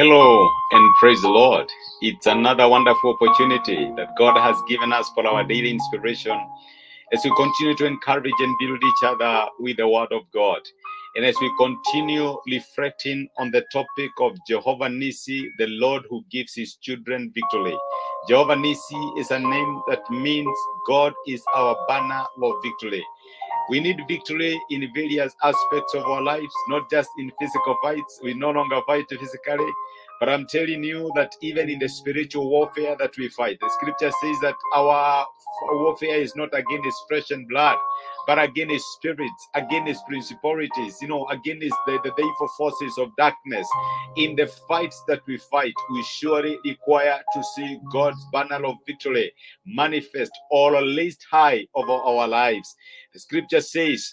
Hello and praise the Lord. It's another wonderful opportunity that God has given us for our daily inspiration as we continue to encourage and build each other with the Word of God. And as we continue reflecting on the topic of Jehovah Nissi, the Lord who gives his children victory. Jehovah Nissi is a name that means God is our banner of victory. We need victory in various aspects of our lives, not just in physical fights. We no longer fight physically, but I'm telling you that even in the spiritual warfare that we fight, the scripture says that our warfare is not against flesh and blood, but against spirits, against principalities, against the evil forces of darkness. In the fights that we fight, we surely require to see God's banner of victory manifest or at least high over our lives. The scripture says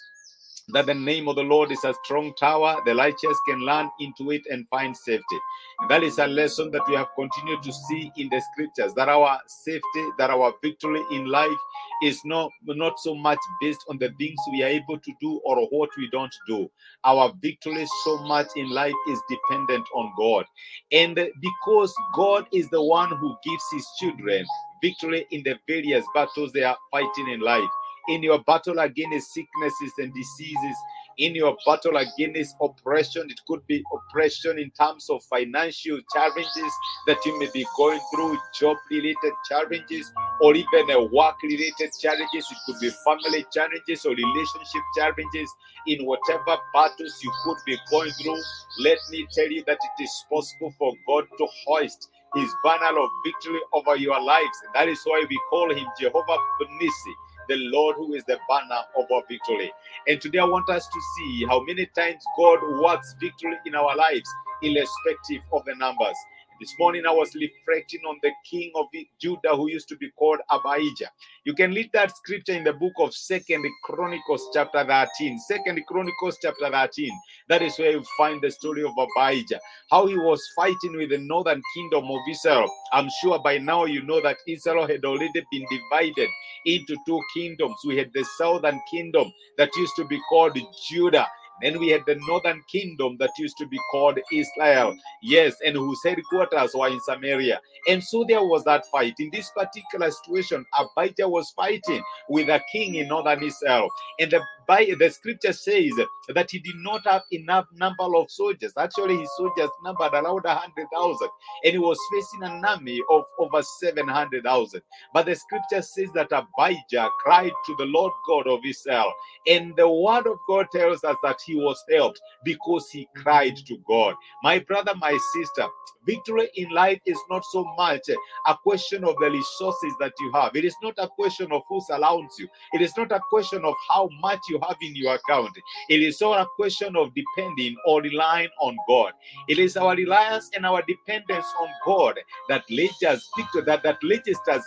that the name of the Lord is a strong tower, the righteous can run into it and find safety. And that is a lesson that we have continued to see in the scriptures, that our safety, that our victory in life is not so much based on the things we are able to do or what we don't do. Our victory so much in life is dependent on God. And because God is the one who gives his children victory in the various battles they are fighting in life, in your battle against sicknesses and diseases, in your battle against oppression, it could be oppression in terms of financial challenges that you may be going through, job-related challenges, or even work-related challenges. It could be family challenges or relationship challenges. In whatever battles you could be going through, let me tell you that it is possible for God to hoist his banner of victory over your lives. And that is why we call him Jehovah Nissi, the Lord who is the banner of our victory. And today I want us to see how many times God works victory in our lives, irrespective of the numbers. This morning I was reflecting on the king of Judah who used to be called Abijah. You can read that scripture in the book of Second Chronicles chapter 13. Second Chronicles chapter 13. That is where you find the story of Abijah, how he was fighting with the northern kingdom of Israel. I'm sure by now you know that Israel had already been divided into two kingdoms. We had the southern kingdom that used to be called Judah. Then we had the northern kingdom that used to be called Israel. Yes, and whose headquarters were in Samaria. And so there was that fight. In this particular situation, Abijah was fighting with a king in northern Israel. And the scripture says that he did not have enough number of soldiers. Actually, his soldiers numbered around 100,000. And he was facing an army of over 700,000. But the scripture says that Abijah cried to the Lord God of Israel. And the word of God tells us that he was helped because he cried to God. My brother, my sister, victory in life is not so much a question of the resources that you have. It is not a question of who surrounds you. It is not a question of how much you have in your account. It is not a question of depending or relying on God. It is our reliance and our dependence on God that registers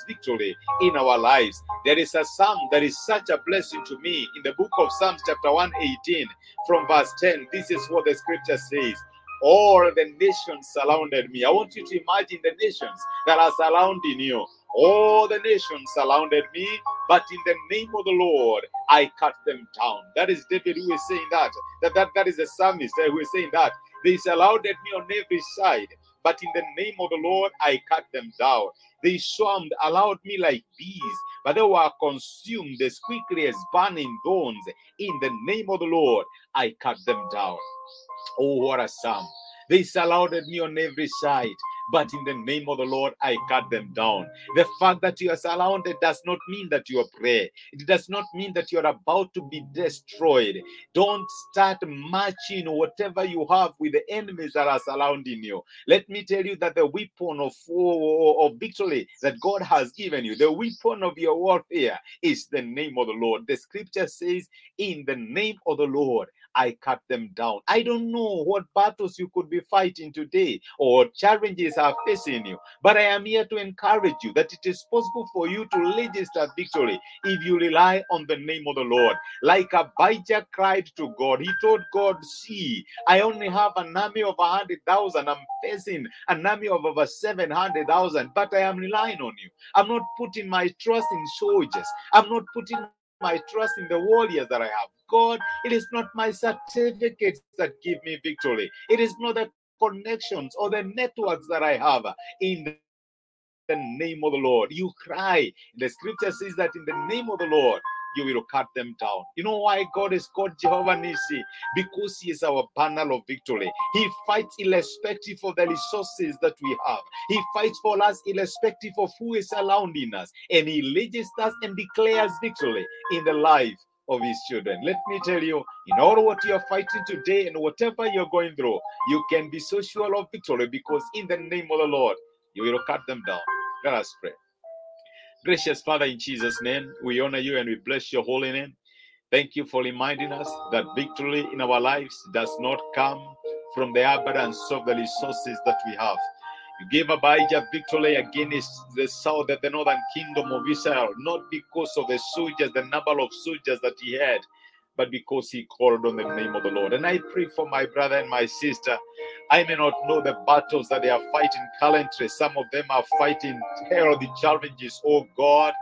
victory in our lives. There is a psalm that is such a blessing to me in the book of Psalms chapter 118 from verse 10. This is what the scripture says. All the nations surrounded me. I want you to imagine the nations that are surrounding you. All the nations surrounded me, but in the name of the Lord, I cut them down. That is David who is saying that. That is the psalmist who is saying that. They surrounded me on every side, but in the name of the Lord, I cut them down. They swarmed around me like bees, but they were consumed as quickly as burning bones. In the name of the Lord, I cut them down. Oh, what a psalm. They surrounded me on every side, but in the name of the Lord, I cut them down. The fact that you are surrounded does not mean that you are prey. It does not mean that you are about to be destroyed. Don't start matching whatever you have with the enemies that are surrounding you. Let me tell you that the weapon of victory that God has given you, the weapon of your warfare, is the name of the Lord. The scripture says, in the name of the Lord, I cut them down. I don't know what battles you could be fighting today or challenges are facing you, but I am here to encourage you that it is possible for you to register victory if you rely on the name of the Lord. Like Abijah cried to God, he told God, see, I only have an army of 100,000. I'm facing an army of over 700,000, but I am relying on you. I'm not putting my trust in soldiers. I'm not putting my trust in the warriors that I have. God, it is not my certificates that give me victory. It is not the connections or the networks that I have in the name of the Lord. You cry. The scripture says that in the name of the Lord, you will cut them down. You know why God is called Jehovah Nissi? Because he is our banner of victory. He fights irrespective of the resources that we have. He fights for us irrespective of who is surrounding us. And he leads us and declares victory in the life of his children. Let me tell you, in all what you are fighting today and whatever you're going through, you can be so sure of victory, because in the name of the Lord, you will cut them down. Let us pray. Gracious Father, in Jesus' name, we honor you and we bless your holy name. Thank you for reminding us that victory in our lives does not come from the abundance of the resources that we have. You gave Abijah victory against the northern kingdom of Israel, not because of the soldiers, the number of soldiers that he had, but because he called on the name of the Lord. And I pray for my brother and my sister. I may not know the battles that they are fighting currently. Some of them are fighting terrible challenges. Oh God,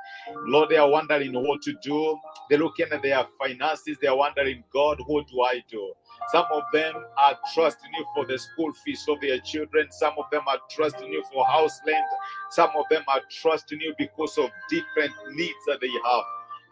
Lord, they are wondering what to do. They're looking at their finances. They are wondering, God, what do I do? Some of them are trusting you for the school fees of their children. Some of them are trusting you for house rent. Some of them are trusting you because of different needs that they have.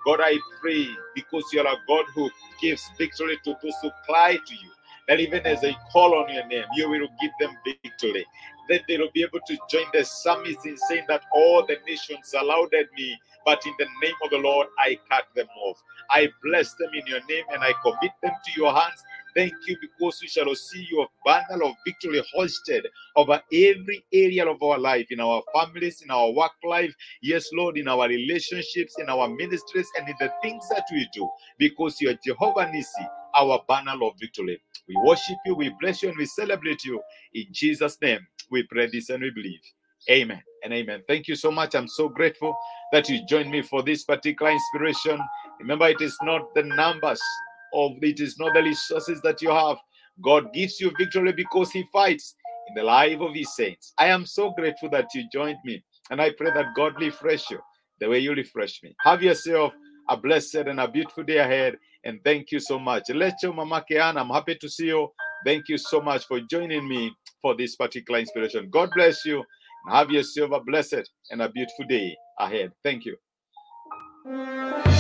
God, I pray, because you are a God who gives victory to those who cry to you, that even as they call on your name, you will give them victory. That they will be able to join the psalmist in saying that all the nations surrounded me, but in the name of the Lord, I cut them off. I bless them in your name and I commit them to your hands. Thank you, because we shall see your banner of victory hoisted over every area of our life, in our families, in our work life, yes, Lord, in our relationships, in our ministries, and in the things that we do, because you are Jehovah Nissi, our banner of victory. We worship you, we bless you, and we celebrate you. In Jesus' name, we pray this and we believe. Amen and amen. Thank you so much. I'm so grateful that you joined me for this particular inspiration. Remember, it is not the numbers it is not the resources that you have. God gives you victory because he fights in the life of his saints. I am so grateful that you joined me, and I pray that God refresh you the way you refresh me. Have yourself a blessed and a beautiful day ahead, and thank you so much. Lecho Mama Kean, I'm happy to see you. Thank you so much for joining me for this particular inspiration. God bless you, and have yourself a blessed and a beautiful day ahead. Thank you.